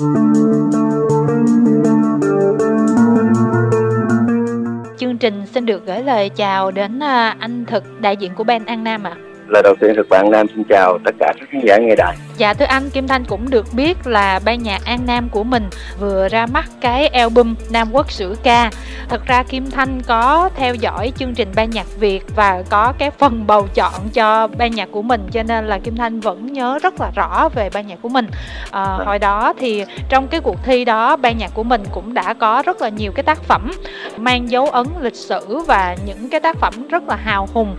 Chương trình xin được gửi lời chào đến anh Thực, đại diện của band An Nam ạ. Lời đầu tiên Thực và An Nam xin chào tất cả các khán giả nghe đài. Dạ thưa anh, Kim Thanh cũng được biết là ban nhạc An Nam của mình vừa ra mắt cái album Nam Quốc Sử Ca. Thật ra Kim Thanh có theo dõi chương trình ban nhạc Việt và có cái phần bầu chọn cho ban nhạc của mình, cho nên là Kim Thanh vẫn nhớ rất là rõ về ban nhạc của mình. Hồi đó thì trong cái cuộc thi đó, ban nhạc của mình cũng đã có rất là nhiều cái tác phẩm mang dấu ấn lịch sử và những cái tác phẩm rất là hào hùng.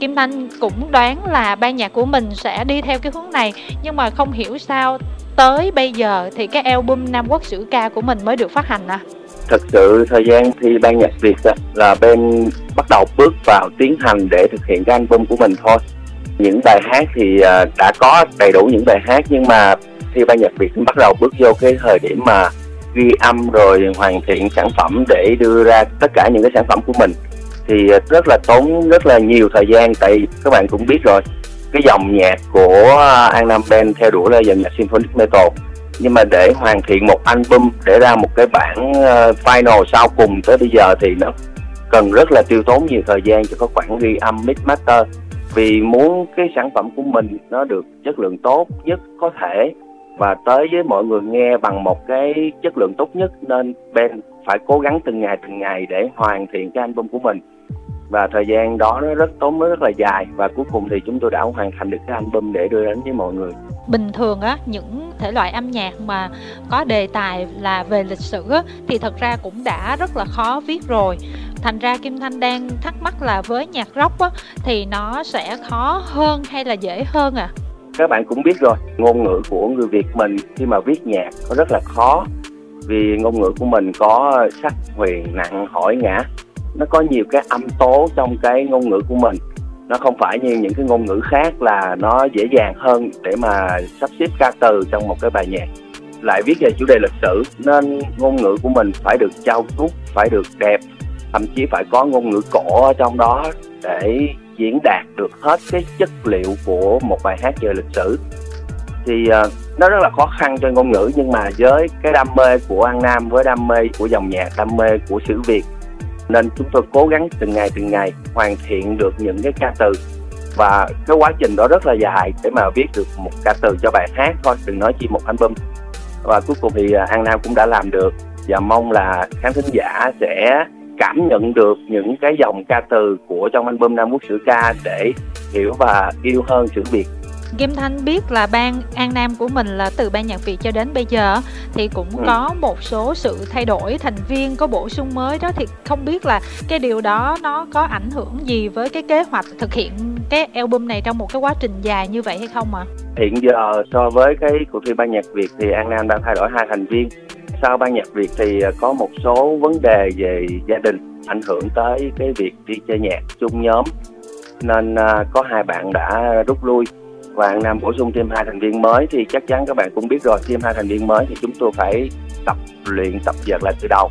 Kim Thanh cũng đoán là ban nhạc của mình sẽ đi theo cái hướng này, nhưng mà không hiểu sao tới bây giờ thì cái album Nam Quốc Sử Ca của mình mới được phát hành à? Thật sự thời gian thì ban nhạc Việt là bên bắt đầu bước vào tiến hành để thực hiện cái album của mình thôi. Những bài hát thì đã có đầy đủ những bài hát, nhưng mà khi ban nhạc Việt cũng bắt đầu bước vô cái thời điểm mà ghi âm rồi hoàn thiện sản phẩm để đưa ra tất cả những cái sản phẩm của mình thì rất là tốn rất là nhiều thời gian. Tại vì các bạn cũng biết rồi, cái dòng nhạc của An Nam Band theo đuổi là dòng nhạc Symphonic Metal, nhưng mà để hoàn thiện một album, để ra một cái bản final sau cùng tới bây giờ thì nó cần rất là tiêu tốn nhiều thời gian cho các khoản ghi âm mix master, vì muốn cái sản phẩm của mình nó được chất lượng tốt nhất có thể và tới với mọi người nghe bằng một cái chất lượng tốt nhất, nên band phải cố gắng từng ngày để hoàn thiện cái album của mình. Và thời gian đó nó rất tốn, nó rất là dài, và cuối cùng thì chúng tôi đã hoàn thành được cái album để đưa đến với mọi người. Bình thường á, những thể loại âm nhạc mà có đề tài là về lịch sử á, thì thật ra cũng đã rất là khó viết rồi. Thành ra Kim Thanh đang thắc mắc là với nhạc rock á, thì nó sẽ khó hơn hay là dễ hơn à? Các bạn cũng biết rồi, ngôn ngữ của người Việt mình khi mà viết nhạc nó rất là khó, vì ngôn ngữ của mình có sắc huyền nặng hỏi ngã, nó có nhiều cái âm tố trong cái ngôn ngữ của mình, nó không phải như những cái ngôn ngữ khác là nó dễ dàng hơn để mà sắp xếp ca từ trong một cái bài nhạc. Lại viết về chủ đề lịch sử nên ngôn ngữ của mình phải được trau chuốt, phải được đẹp, thậm chí phải có ngôn ngữ cổ ở trong đó để diễn đạt được hết cái chất liệu của một bài hát về lịch sử. Thì nó rất là khó khăn cho ngôn ngữ, nhưng mà với cái đam mê của An Nam, với đam mê của dòng nhạc, đam mê của sử Việt, nên chúng tôi cố gắng từng ngày hoàn thiện được những cái ca từ. Và cái quá trình đó rất là dài để mà viết được một ca từ cho bài hát thôi, đừng nói chi một album. Và cuối cùng thì An Nam cũng đã làm được, và mong là khán thính giả sẽ cảm nhận được những cái dòng ca từ của trong album Nam Quốc Sử Ca để hiểu và yêu hơn sử Việt. Kim Thanh biết là ban An Nam của mình là từ ban nhạc Việt cho đến bây giờ thì cũng có một số sự thay đổi, thành viên có bổ sung mới đó, thì không biết là cái điều đó nó có ảnh hưởng gì với cái kế hoạch thực hiện cái album này trong một cái quá trình dài như vậy hay không ạ? Hiện giờ so với cái cuộc thi ban nhạc Việt thì An Nam đang thay đổi 2 thành viên. Sau ban nhạc Việt thì có một số vấn đề về gia đình ảnh hưởng tới cái việc đi chơi nhạc chung nhóm, nên có 2 bạn đã rút lui. Và An Nam bổ sung thêm 2 thành viên mới thì chắc chắn các bạn cũng biết rồi, thêm 2 thành viên mới thì chúng tôi phải tập dượt lại từ đầu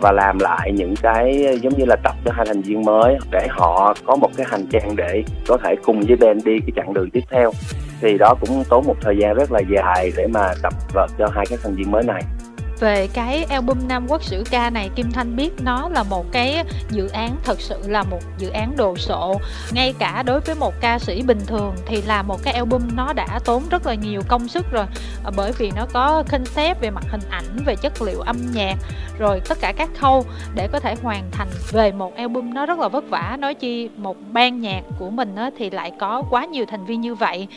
và làm lại những cái giống như là tập cho 2 thành viên mới để họ có một cái hành trang để có thể cùng với band đi cái chặng đường tiếp theo. Thì đó cũng tốn một thời gian rất là dài để mà tập vợt cho 2 cái thành viên mới này. Về cái album Nam Quốc Sử Ca này, Kim Thanh biết nó là một cái dự án, thật sự là một dự án đồ sộ. Ngay cả đối với một ca sĩ bình thường thì làm một cái album nó đã tốn rất là nhiều công sức rồi, bởi vì nó có concept về mặt hình ảnh, về chất liệu âm nhạc, rồi tất cả các khâu để có thể hoàn thành về một album nó rất là vất vả. Nói chi một ban nhạc của mình thì lại có quá nhiều thành viên như vậy.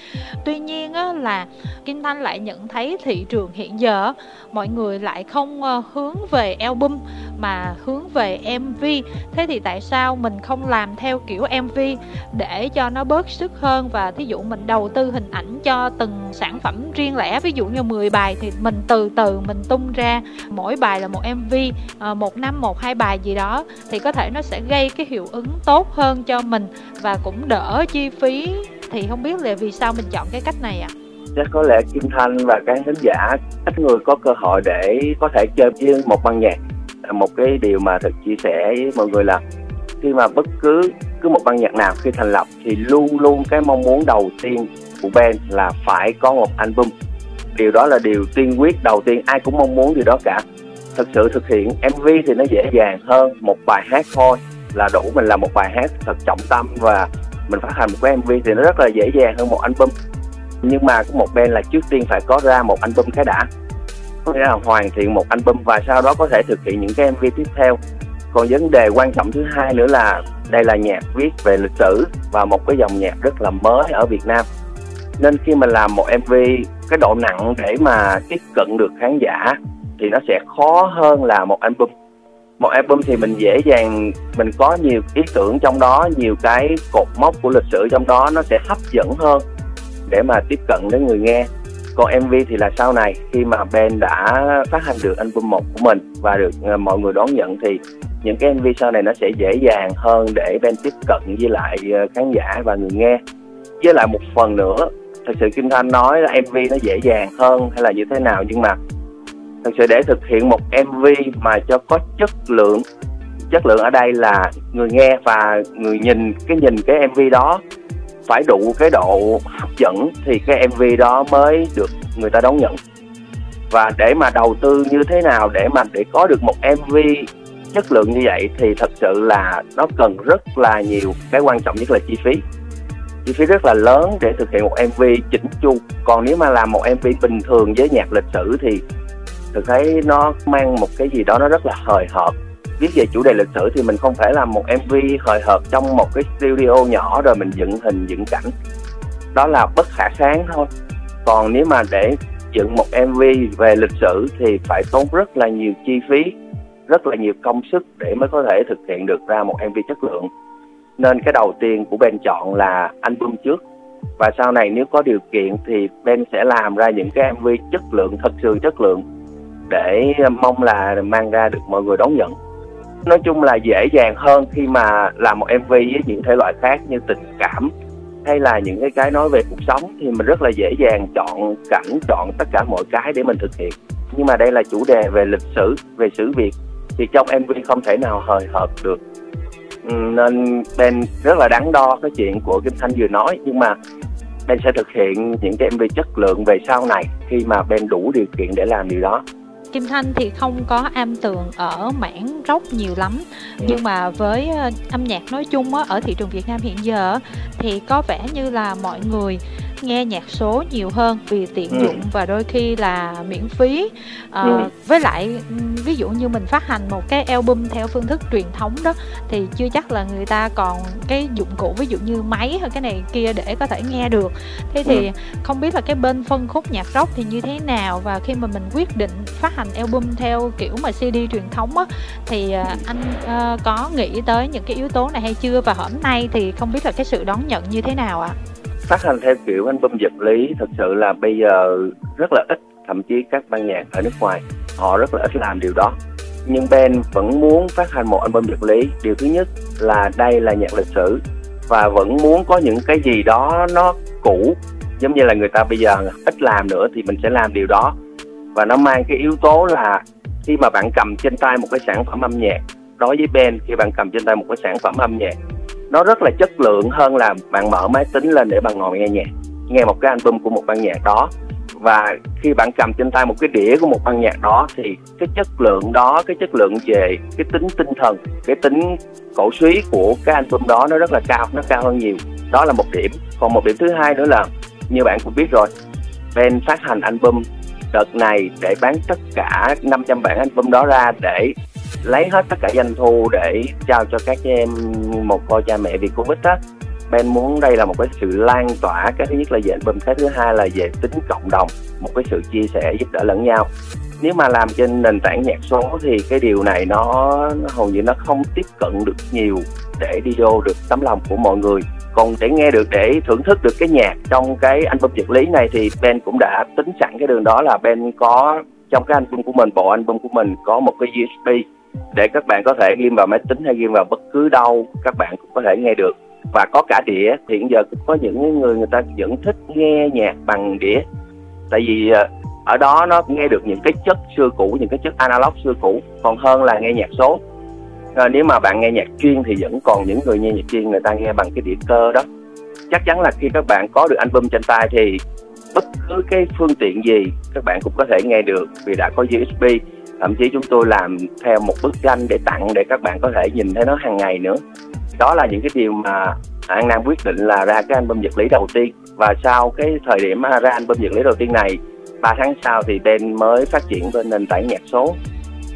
Tuy nhiên là Kim Thanh lại nhận thấy thị trường hiện giờ mọi người lại không hướng về album mà hướng về MV. Thế thì tại sao mình không làm theo kiểu MV để cho nó bớt sức hơn, và thí dụ mình đầu tư hình ảnh cho từng sản phẩm riêng lẻ, ví dụ như 10 bài thì mình từ từ mình tung ra mỗi bài là một MV, 1 năm 1-2 bài gì đó, thì có thể nó sẽ gây cái hiệu ứng tốt hơn cho mình và cũng đỡ chi phí. Thì không biết là vì sao mình chọn cái cách này ạ? Chắc có lẽ Kim Thanh và các khán giả ít người có cơ hội để có thể chơi với một ban nhạc. Một cái điều mà Thực chia sẻ với mọi người là khi mà bất cứ một ban nhạc nào khi thành lập thì luôn luôn cái mong muốn đầu tiên của band là phải có một album. Điều đó là điều tiên quyết đầu tiên, ai cũng mong muốn điều đó cả. Thực sự thực hiện MV thì nó dễ dàng hơn, một bài hát thôi là đủ. Mình làm một bài hát thật trọng tâm và mình phát hành một cái MV thì nó rất là dễ dàng hơn một album. Nhưng mà một band là trước tiên phải có ra một album cái đã, có nghĩa là hoàn thiện một album và sau đó có thể thực hiện những cái MV tiếp theo. Còn vấn đề quan trọng thứ hai nữa là đây là nhạc viết về lịch sử và một cái dòng nhạc rất là mới ở Việt Nam, nên khi mình làm một MV cái độ nặng để mà tiếp cận được khán giả thì nó sẽ khó hơn là một album. Một album thì mình dễ dàng, mình có nhiều ý tưởng trong đó, nhiều cái cột mốc của lịch sử trong đó, nó sẽ hấp dẫn hơn để mà tiếp cận đến người nghe. Còn MV thì là sau này khi mà band đã phát hành được album 1 của mình và được mọi người đón nhận thì những cái MV sau này nó sẽ dễ dàng hơn để band tiếp cận với lại khán giả và người nghe. Với lại một phần nữa, thật sự Kim Thanh nói là MV nó dễ dàng hơn hay là như thế nào, nhưng mà thật sự để thực hiện một MV mà cho có chất lượng ở đây là người nghe và người nhìn cái MV đó phải đủ cái độ hấp dẫn thì cái MV đó mới được người ta đón nhận. Và để mà đầu tư như thế nào để có được một MV chất lượng như vậy thì thật sự là nó cần rất là nhiều, cái quan trọng nhất là chi phí rất là lớn để thực hiện một MV chỉnh chu. Còn nếu mà làm một MV bình thường với nhạc lịch sử thì tôi thấy nó mang một cái gì đó nó rất là hời hợt. Viết về chủ đề lịch sử thì mình không thể làm một MV hời hợt trong một cái studio nhỏ rồi mình dựng hình dựng cảnh, đó là bất khả kháng thôi. Còn nếu mà để dựng một MV về lịch sử thì phải tốn rất là nhiều chi phí, rất là nhiều công sức để mới có thể thực hiện được ra một MV chất lượng. Nên cái đầu tiên của bên chọn là album trước, và sau này nếu có điều kiện thì bên sẽ làm ra những cái MV chất lượng, thật sự chất lượng, để mong là mang ra được mọi người đón nhận. Nói chung là dễ dàng hơn khi mà làm một MV với những thể loại khác như tình cảm hay là những cái nói về cuộc sống thì mình rất là dễ dàng chọn cảnh, chọn tất cả mọi cái để mình thực hiện. Nhưng mà đây là chủ đề về lịch sử, về sự việc thì trong MV không thể nào hời hợt được. Nên Ben rất là đắn đo cái chuyện của Kim Thanh vừa nói, nhưng mà Ben sẽ thực hiện những cái MV chất lượng về sau này khi mà Ben đủ điều kiện để làm điều đó. Kim Thanh thì không có am tường ở mảng rock nhiều lắm, nhưng mà với âm nhạc nói chung á, ở thị trường Việt Nam hiện giờ thì có vẻ như là mọi người nghe nhạc số nhiều hơn vì tiện dụng và đôi khi là miễn phí. Với lại ví dụ như mình phát hành một cái album theo phương thức truyền thống đó thì chưa chắc là người ta còn cái dụng cụ, ví dụ như máy hay cái này kia để có thể nghe được. Thế thì không biết là cái bên phân khúc nhạc rock thì như thế nào, và khi mà mình quyết định phát hành album theo kiểu mà CD truyền thống á, thì anh có nghĩ tới những cái yếu tố này hay chưa, và hôm nay thì không biết là cái sự đón nhận như thế nào ạ? Phát hành theo kiểu album vật lý thật sự là bây giờ rất là ít, thậm chí các ban nhạc ở nước ngoài họ rất là ít làm điều đó. Nhưng Ben vẫn muốn phát hành một album vật lý. Điều thứ nhất là đây là nhạc lịch sử và vẫn muốn có những cái gì đó nó cũ, giống như là người ta bây giờ ít làm nữa thì mình sẽ làm điều đó. Và nó mang cái yếu tố là khi mà bạn cầm trên tay một cái sản phẩm âm nhạc, đối với Ben khi bạn cầm trên tay một cái sản phẩm âm nhạc nó rất là chất lượng hơn là bạn mở máy tính lên để bạn ngồi nghe nhạc, nghe một cái album của một ban nhạc đó. Và khi bạn cầm trên tay một cái đĩa của một ban nhạc đó thì cái chất lượng đó, cái chất lượng về cái tính tinh thần, cái tính cổ súy của cái album đó nó rất là cao, nó cao hơn nhiều. Đó là một điểm. Còn một điểm thứ hai nữa là như bạn cũng biết rồi, Ben phát hành album đợt này để bán tất cả 500 bản album đó ra để lấy hết tất cả doanh thu để trao cho các em một cô cha mẹ vì Covid á. Ben muốn đây là một cái sự lan tỏa, cái thứ nhất là về album, cái thứ hai là về tính cộng đồng, một cái sự chia sẻ giúp đỡ lẫn nhau. Nếu mà làm trên nền tảng nhạc số thì cái điều này nó hầu như nó không tiếp cận được nhiều để đi vô được tấm lòng của mọi người. Còn để nghe được, để thưởng thức được cái nhạc trong cái album vật lý này thì Ben cũng đã tính sẵn cái đường đó, là Ben có trong cái album của mình, bộ album của mình có một cái USB để các bạn có thể ghim vào máy tính hay ghim vào bất cứ đâu, các bạn cũng có thể nghe được. Và có cả đĩa, hiện giờ cũng có những người ta vẫn thích nghe nhạc bằng đĩa, tại vì ở đó nó nghe được những cái chất xưa cũ, những cái chất analog xưa cũ còn hơn là nghe nhạc số. Nếu mà bạn nghe nhạc chuyên thì vẫn còn những người nghe nhạc chuyên người ta nghe bằng cái đĩa cơ đó. Chắc chắn là khi các bạn có được album trên tay thì bất cứ cái phương tiện gì các bạn cũng có thể nghe được vì đã có USB. Thậm chí chúng tôi làm theo một bức tranh để tặng để các bạn có thể nhìn thấy nó hàng ngày nữa. Đó là những cái điều mà An Nam quyết định là ra cái album vật lý đầu tiên. Và sau cái thời điểm ra album vật lý đầu tiên này, 3 tháng sau thì Ben mới phát triển lên nền tảng nhạc số.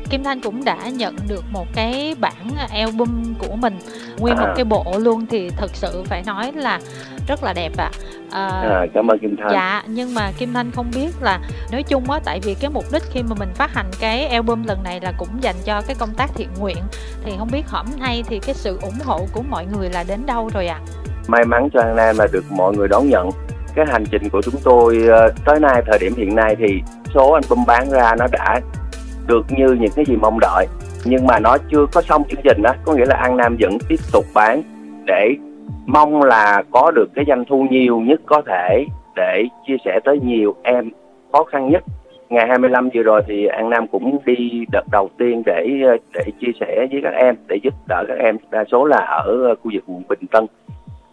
Kim Thanh cũng đã nhận được một cái bản album của mình, nguyên một cái bộ luôn, thì thật sự phải nói là rất là đẹp ạ. Cảm ơn Kim Thanh. Dạ, nhưng mà Kim Thanh không biết là nói chung á, tại vì cái mục đích khi mà mình phát hành cái album lần này là cũng dành cho cái công tác thiện nguyện, thì không biết hôm nay thì cái sự ủng hộ của mọi người là đến đâu rồi ạ? May mắn cho An Nam là được mọi người đón nhận. Cái hành trình của chúng tôi tới nay, thời điểm hiện nay thì số album bán ra nó đã được như những cái gì mong đợi, nhưng mà nó chưa có xong chương trình đó, có nghĩa là An Nam vẫn tiếp tục bán để mong là có được cái doanh thu nhiều nhất có thể để chia sẻ tới nhiều em khó khăn nhất. Ngày 25 vừa rồi thì An Nam cũng đi đợt đầu tiên để chia sẻ với các em, để giúp đỡ các em, đa số là ở khu vực quận Bình Tân,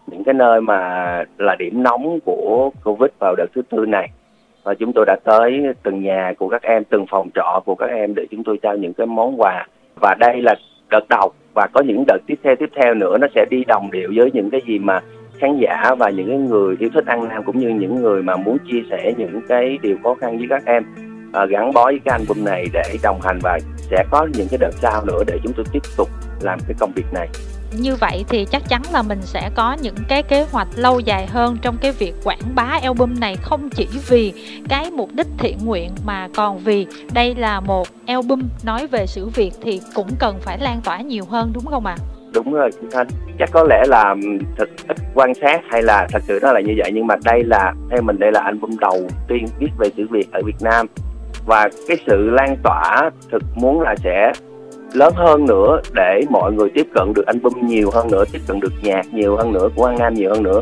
những cái nơi mà là điểm nóng của Covid vào đợt thứ tư này. Và chúng tôi đã tới từng nhà của các em, từng phòng trọ của các em để chúng tôi trao những cái món quà. Và đây là đợt đầu, và có những đợt tiếp theo nữa, nó sẽ đi đồng điệu với những cái gì mà khán giả và những cái người yêu thích An Nam cũng như những người mà muốn chia sẻ những cái điều khó khăn với các em gắn bó với cái album này để đồng hành, và sẽ có những cái đợt sau nữa để chúng tôi tiếp tục làm cái công việc này. Như vậy thì chắc chắn là mình sẽ có những cái kế hoạch lâu dài hơn trong cái việc quảng bá album này, không chỉ vì cái mục đích thiện nguyện mà còn vì đây là một album nói về sự việc thì cũng cần phải lan tỏa nhiều hơn, đúng không ạ? Đúng rồi Kim Thanh, chắc có lẽ là thật ít quan sát hay là thật sự nó là như vậy, nhưng mà đây là, theo mình, đây là album đầu tiên viết về sự việc ở Việt Nam, và cái sự lan tỏa thực muốn là sẽ lớn hơn nữa để mọi người tiếp cận được album nhiều hơn nữa, tiếp cận được nhạc nhiều hơn nữa của An Nam nhiều hơn nữa,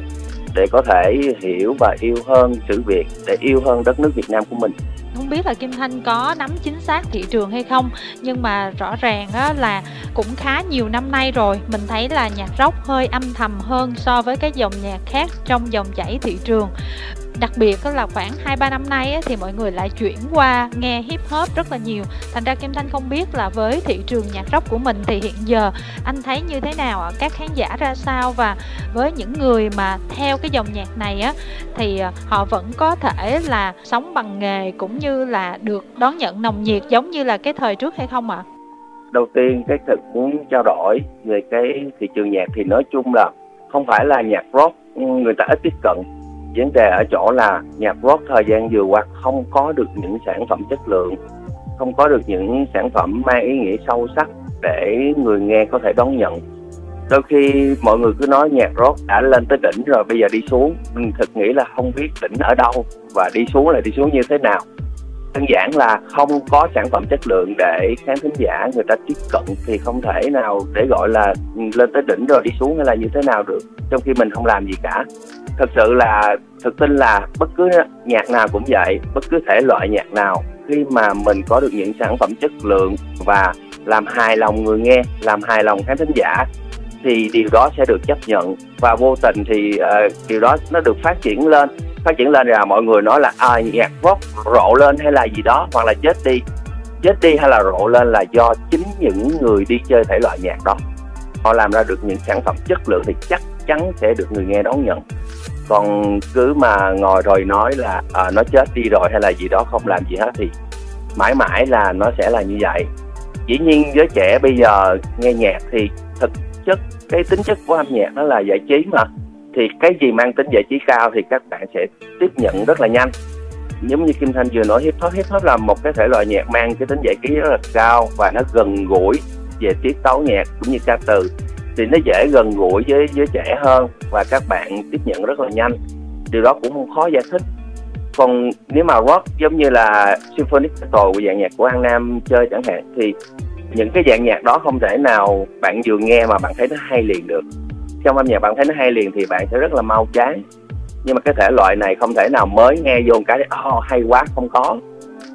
để có thể hiểu và yêu hơn sự việc, để yêu hơn đất nước Việt Nam của mình. Không biết là Kim Thanh có nắm chính xác thị trường hay không, nhưng mà rõ ràng là cũng khá nhiều năm nay rồi mình thấy là nhạc rock hơi âm thầm hơn so với các dòng nhạc khác trong dòng chảy thị trường. Đặc biệt là khoảng 2-3 năm nay thì mọi người lại chuyển qua nghe hip hop rất là nhiều. Thành ra Kim Thanh không biết là với thị trường nhạc rock của mình thì hiện giờ anh thấy như thế nào, các khán giả ra sao, và với những người mà theo cái dòng nhạc này thì họ vẫn có thể là sống bằng nghề cũng như là được đón nhận nồng nhiệt giống như là cái thời trước hay không ạ? Đầu tiên cái thực muốn trao đổi về cái thị trường nhạc thì nói chung là không phải là nhạc rock người ta ít tiếp cận. Vấn đề ở chỗ là nhạc rock thời gian vừa qua không có được những sản phẩm chất lượng, không có được những sản phẩm mang ý nghĩa sâu sắc để người nghe có thể đón nhận. Đôi khi mọi người cứ nói nhạc rock đã lên tới đỉnh rồi, bây giờ đi xuống, nhưng thực nghĩ là không biết đỉnh ở đâu và đi xuống là đi xuống như thế nào. Đơn giản là không có sản phẩm chất lượng để khán thính giả người ta tiếp cận thì không thể nào để gọi là lên tới đỉnh rồi đi xuống hay là như thế nào được, trong khi mình không làm gì cả. Thật sự là thực tin là bất cứ nhạc nào cũng vậy, bất cứ thể loại nhạc nào, khi mà mình có được những sản phẩm chất lượng và làm hài lòng người nghe, làm hài lòng khán thính giả thì điều đó sẽ được chấp nhận, và vô tình thì điều đó nó được phát triển lên là mọi người nói là nhạc rock rộ lên hay là gì đó, hoặc là chết đi hay là rộ lên là do chính những người đi chơi thể loại nhạc đó. Họ làm ra được những sản phẩm chất lượng thì chắc chắn sẽ được người nghe đón nhận. Còn cứ mà ngồi rồi nói là nó chết đi rồi hay là gì đó, không làm gì hết thì mãi mãi là nó sẽ là như vậy. Dĩ nhiên giới trẻ bây giờ nghe nhạc thì thực chất cái tính chất của âm nhạc nó là giải trí mà, thì cái gì mang tính giải trí cao thì các bạn sẽ tiếp nhận rất là nhanh. Giống như Kim Thanh vừa nói, hip hop là một cái thể loại nhạc mang cái tính giải trí rất là cao, và nó gần gũi về tiết tấu nhạc cũng như ca từ, thì nó dễ gần gũi với trẻ hơn và các bạn tiếp nhận rất là nhanh. Điều đó cũng không khó giải thích. Còn nếu mà rock giống như là symphonic metal, dạng nhạc của An Nam chơi chẳng hạn, thì những cái dạng nhạc đó không thể nào bạn vừa nghe mà bạn thấy nó hay liền được. Trong âm nhạc bạn thấy nó hay liền thì bạn sẽ rất là mau chán. Nhưng mà cái thể loại này không thể nào mới nghe vô cái hay quá, không có.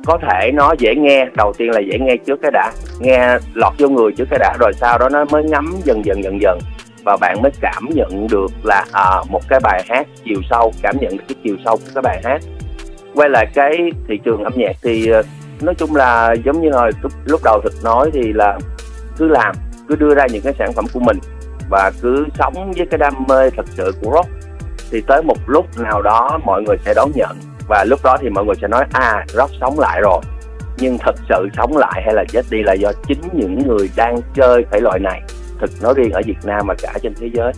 Có thể nó dễ nghe, đầu tiên là dễ nghe trước cái đã, nghe lọt vô người trước cái đã, rồi sau đó nó mới ngấm dần dần và bạn mới cảm nhận được là một cái bài hát chiều sâu, cảm nhận được cái chiều sâu của cái bài hát. Quay lại cái thị trường âm nhạc thì nói chung là giống như hồi lúc đầu Thịt nói thì là cứ làm, cứ đưa ra những cái sản phẩm của mình và cứ sống với cái đam mê thật sự của rock, thì tới một lúc nào đó mọi người sẽ đón nhận và lúc đó thì mọi người sẽ nói à, rock sống lại rồi. Nhưng thật sự sống lại hay là chết đi là do chính những người đang chơi thể loại này, Thực nói riêng ở Việt Nam mà cả trên thế giới.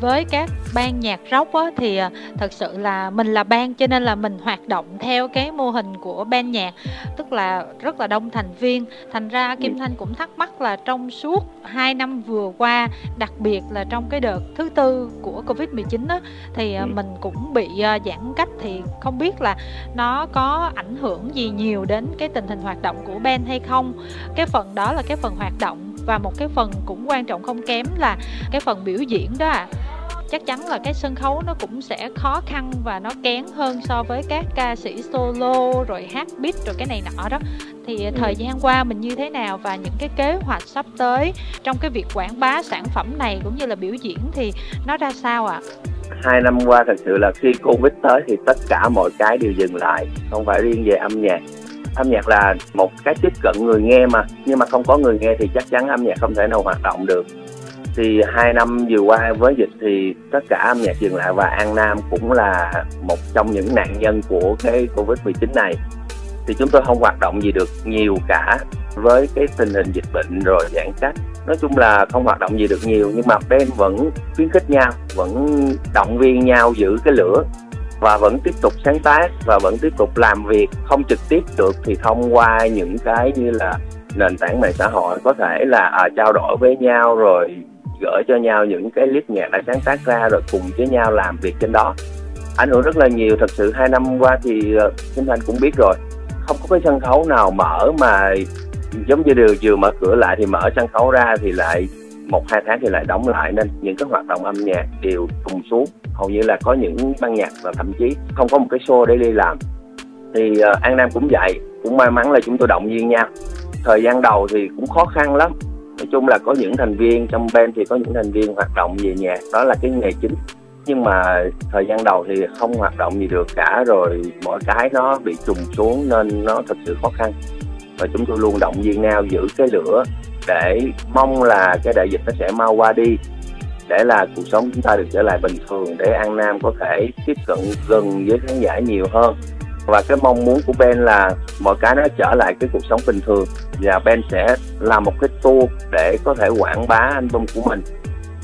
Với các ban nhạc rock á, thì thật sự là mình là ban cho nên là mình hoạt động theo cái mô hình của ban nhạc, tức là rất là đông thành viên. Thành ra Kim Thanh cũng thắc mắc là trong suốt 2 năm vừa qua, đặc biệt là trong cái đợt thứ tư của Covid-19 á, thì mình cũng bị giãn cách, thì không biết là nó có ảnh hưởng gì nhiều đến cái tình hình hoạt động của ban hay không. Cái phần đó là cái phần hoạt động, và một cái phần cũng quan trọng không kém là cái phần biểu diễn đó ạ. Chắc chắn là cái sân khấu nó cũng sẽ khó khăn và nó kén hơn so với các ca sĩ solo rồi hát beat rồi cái này nọ đó. Thì thời gian qua mình như thế nào và những cái kế hoạch sắp tới trong cái việc quảng bá sản phẩm này cũng như là biểu diễn thì nó ra sao ạ? 2 năm qua thật sự là khi Covid tới thì tất cả mọi cái đều dừng lại, không phải riêng về âm nhạc. Âm nhạc là một cái tiếp cận người nghe mà, nhưng mà không có người nghe thì chắc chắn âm nhạc không thể nào hoạt động được. Thì 2 năm vừa qua với dịch thì tất cả âm nhạc dừng lại, và An Nam cũng là một trong những nạn nhân của cái Covid-19 này. Thì chúng tôi không hoạt động gì được nhiều cả, với cái tình hình dịch bệnh rồi giãn cách, nói chung là không hoạt động gì được nhiều. Nhưng mà bên vẫn khuyến khích nhau, vẫn động viên nhau giữ cái lửa, và vẫn tiếp tục sáng tác và vẫn tiếp tục làm việc. Không trực tiếp được thì thông qua những cái như là nền tảng mạng xã hội, có thể là trao đổi với nhau rồi gửi cho nhau những cái clip nhạc đã sáng tác ra, rồi cùng với nhau làm việc trên đó. Ảnh hưởng rất là nhiều. Thật sự 2 năm qua thì Kim Thanh cũng biết rồi, không có cái sân khấu nào mở mà giống như điều vừa mở cửa lại thì mở sân khấu ra thì lại 1-2 tháng thì lại đóng lại, nên những cái hoạt động âm nhạc đều cùng xuống. Hầu như là có những ban nhạc và thậm chí không có một cái show để đi làm. Thì An Nam cũng vậy, cũng may mắn là chúng tôi động viên nhau. Thời gian đầu thì cũng khó khăn lắm. Nói chung là có những thành viên trong band thì có những thành viên hoạt động về nhạc, đó là cái nghề chính. Nhưng mà thời gian đầu thì không hoạt động gì được cả, rồi mọi cái nó bị trùng xuống nên nó thật sự khó khăn. Và chúng tôi luôn động viên nhau giữ cái lửa để mong là cái đại dịch nó sẽ mau qua đi, để là cuộc sống chúng ta được trở lại bình thường, để An Nam có thể tiếp cận gần với khán giả nhiều hơn. Và cái mong muốn của Ben là mọi cái nó trở lại cái cuộc sống bình thường, và Ben sẽ làm một cái tour để có thể quảng bá album của mình,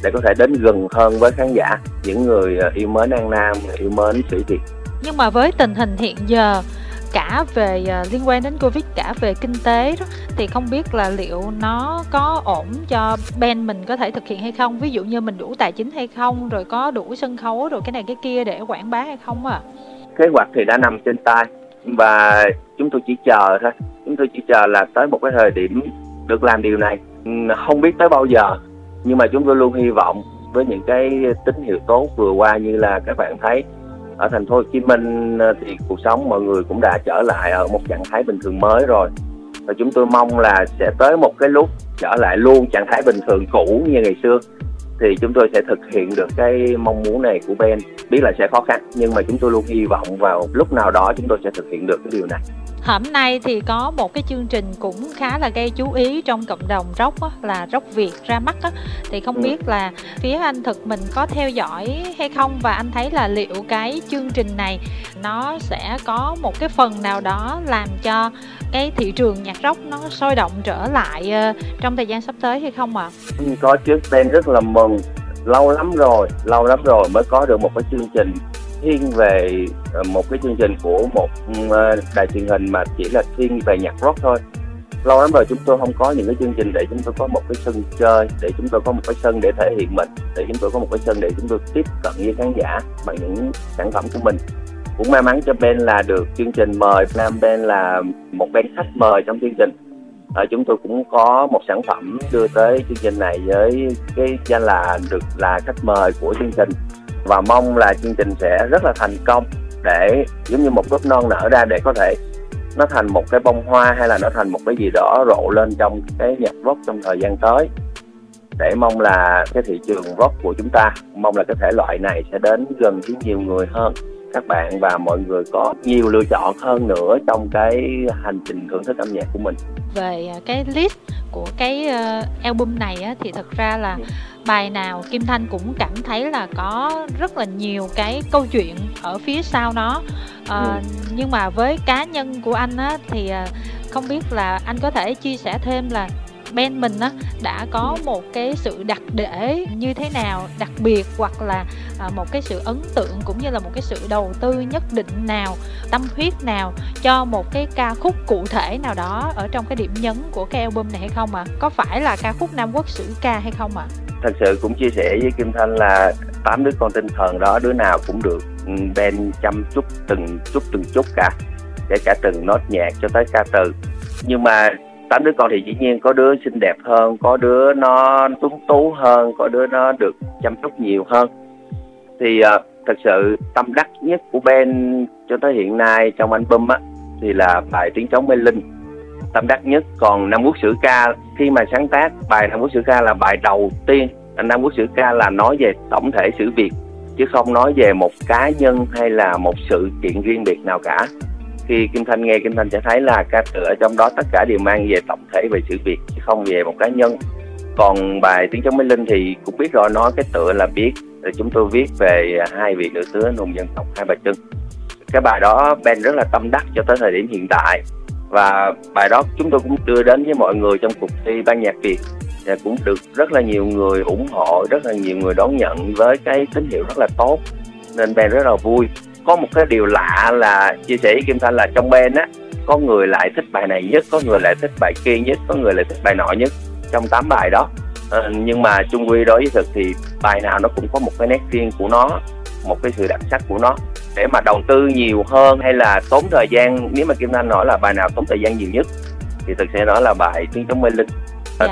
để có thể đến gần hơn với khán giả, những người yêu mến An Nam, yêu mến Sĩ Việt. Nhưng mà với tình hình hiện giờ, cả về liên quan đến Covid, cả về kinh tế đó, thì không biết là liệu nó có ổn cho band mình có thể thực hiện hay không? Ví dụ như mình đủ tài chính hay không, rồi có đủ sân khấu rồi cái này cái kia để quảng bá hay không à? Kế hoạch thì đã nằm trên tay, và chúng tôi chỉ chờ thôi. Chúng tôi chỉ chờ là tới một cái thời điểm được làm điều này, không biết tới bao giờ. Nhưng mà chúng tôi luôn hy vọng với những cái tín hiệu tốt vừa qua, như là các bạn thấy ở thành phố Hồ Chí Minh thì cuộc sống mọi người cũng đã trở lại ở một trạng thái bình thường mới rồi. Và chúng tôi mong là sẽ tới một cái lúc trở lại luôn trạng thái bình thường cũ như ngày xưa, thì chúng tôi sẽ thực hiện được cái mong muốn này của Ben. Biết là sẽ khó khăn, nhưng mà chúng tôi luôn hy vọng vào lúc nào đó chúng tôi sẽ thực hiện được cái điều này. Hôm nay thì có một cái chương trình cũng khá là gây chú ý trong cộng đồng rock á, là Rock Việt ra mắt á. Thì không biết là phía anh Thực mình có theo dõi hay không, và anh thấy là liệu cái chương trình này nó sẽ có một cái phần nào đó làm cho cái thị trường nhạc rock nó sôi động trở lại trong thời gian sắp tới hay không ạ? Có chứ, Ben rất là mừng. Lâu lắm rồi mới có được một cái chương trình thiên về một cái chương trình của một đài truyền hình mà chỉ là thiên về nhạc rock thôi. Lâu lắm rồi chúng tôi không có những cái chương trình để chúng tôi có một cái sân chơi, để chúng tôi có một cái sân để thể hiện mình, để chúng tôi có một cái sân để chúng tôi tiếp cận với khán giả bằng những sản phẩm của mình. Cũng may mắn cho Ben là được chương trình mời, Nam Ben là một Ben khách mời trong chương trình. Chúng tôi cũng có một sản phẩm đưa tới chương trình này với cái danh là được là khách mời của chương trình, và mong là chương trình sẽ rất là thành công, để giống như một gốc non nở ra để có thể nó thành một cái bông hoa, hay là nó thành một cái gì đó rộ lên trong cái nhạc rock trong thời gian tới, để mong là cái thị trường rock của chúng ta, mong là cái thể loại này sẽ đến gần với nhiều người hơn. các bạn và mọi người có nhiều lựa chọn hơn nữa trong cái hành trình thưởng thức âm nhạc của mình. Về cái list của cái album này á, thì thật ra là bài nào Kim Thanh cũng cảm thấy là có rất là nhiều cái câu chuyện ở phía sau nó. Nhưng mà với cá nhân của anh á, thì không biết là anh có thể chia sẻ thêm là band mình á, đã có một cái sự đặc để như thế nào đặc biệt, hoặc là một cái sự ấn tượng cũng như là một cái sự đầu tư nhất định nào, tâm huyết nào cho một cái ca khúc cụ thể nào đó ở trong cái điểm nhấn của cái album này hay không ạ? Có phải là ca khúc Nam Quốc Sử Ca hay không ạ? Thật sự cũng chia sẻ với Kim Thanh là 8 đứa con tinh thần đó, đứa nào cũng được band chăm chút từng chút cả, để cả từng nốt nhạc cho tới ca từ. Nhưng mà 8 đứa con thì dĩ nhiên có đứa xinh đẹp hơn, có đứa nó tuấn tú hơn, có đứa nó được chăm sóc nhiều hơn. Thì thật sự tâm đắc nhất của Ben cho tới hiện nay trong album á, thì là bài Tiếng Trống Mê Linh, tâm đắc nhất. Còn Nam Quốc Sử Ca, khi mà sáng tác bài Nam Quốc Sử Ca là bài đầu tiên. Nam Quốc Sử Ca là nói về tổng thể sự việc, chứ không nói về một cá nhân hay là một sự kiện riêng biệt nào cả. Khi Kim Thanh nghe, Kim Thanh sẽ thấy là ca từ ở trong đó tất cả đều mang về tổng thể về sự việc, chứ không về một cá nhân. Còn bài Tiếng Trống Mê Linh thì cũng biết rồi, nói cái tựa là biết là chúng tôi viết về hai vị nữ tướng anh hùng dân tộc Hai Bà Trưng. Cái bài đó Ben rất là tâm đắc cho tới thời điểm hiện tại, và bài đó chúng tôi cũng đưa đến với mọi người trong cuộc thi Ban Nhạc Việt, và cũng được rất là nhiều người ủng hộ, rất là nhiều người đón nhận với cái tín hiệu rất là tốt, nên Ben rất là vui. Có một cái điều lạ là chia sẻ với Kim Thanh là trong band á, có người lại thích bài này nhất, có người lại thích bài kia nhất, có người lại thích bài nọ nhất trong 8 bài đó. Nhưng mà chung quy đối với thực thì bài nào nó cũng có một cái nét riêng của nó, một cái sự đặc sắc của nó. Để mà đầu tư nhiều hơn hay là tốn thời gian, nếu mà Kim Thanh nói là bài nào tốn thời gian nhiều nhất thì thực sẽ nói là bài Tiếng Trống Mê Linh.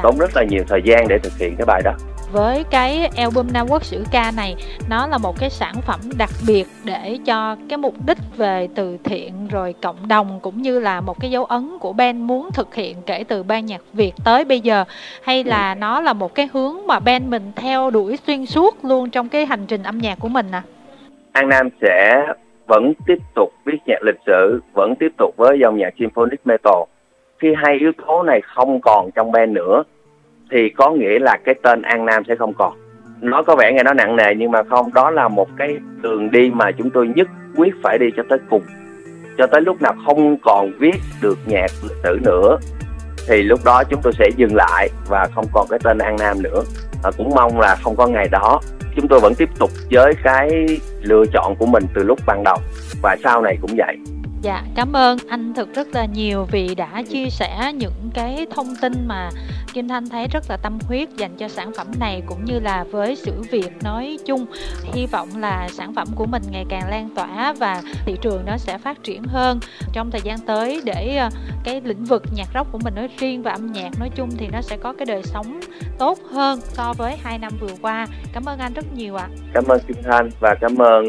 Tốn rất là nhiều thời gian để thực hiện cái bài đó. Với cái album Nam Quốc Sử Ca này, nó là một cái sản phẩm đặc biệt để cho cái mục đích về từ thiện rồi cộng đồng, cũng như là một cái dấu ấn của band muốn thực hiện kể từ Ban Nhạc Việt tới bây giờ, hay là nó là một cái hướng mà band mình theo đuổi xuyên suốt luôn trong cái hành trình âm nhạc của mình à? An Nam sẽ vẫn tiếp tục viết nhạc lịch sử, vẫn tiếp tục với dòng nhạc symphonic metal. Khi hai yếu tố này không còn trong band nữa thì có nghĩa là cái tên An Nam sẽ không còn. Nó có vẻ nghe nó nặng nề nhưng mà không, đó là một cái đường đi mà chúng tôi nhất quyết phải đi cho tới cùng, cho tới lúc nào không còn viết được nhạc lịch sử nữa thì lúc đó chúng tôi sẽ dừng lại và không còn cái tên An Nam nữa. Cũng mong là không có ngày đó. Chúng tôi vẫn tiếp tục với cái lựa chọn của mình từ lúc ban đầu và sau này cũng vậy. Dạ, cảm ơn anh thực rất là nhiều vì đã chia sẻ những cái thông tin mà Kim Thanh thấy rất là tâm huyết dành cho sản phẩm này, cũng như là với sự việc nói chung. Hy vọng là sản phẩm của mình ngày càng lan tỏa và thị trường nó sẽ phát triển hơn trong thời gian tới, để cái lĩnh vực nhạc rock của mình nói riêng và âm nhạc nói chung thì nó sẽ có cái đời sống tốt hơn so với 2 năm vừa qua. Cảm ơn anh rất nhiều ạ. Cảm ơn Kim Thanh và cảm ơn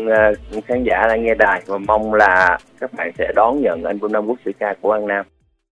khán giả đang nghe đài, và mong là các bạn sẽ đón nhận album Nam Quốc Sử Ca của An Nam.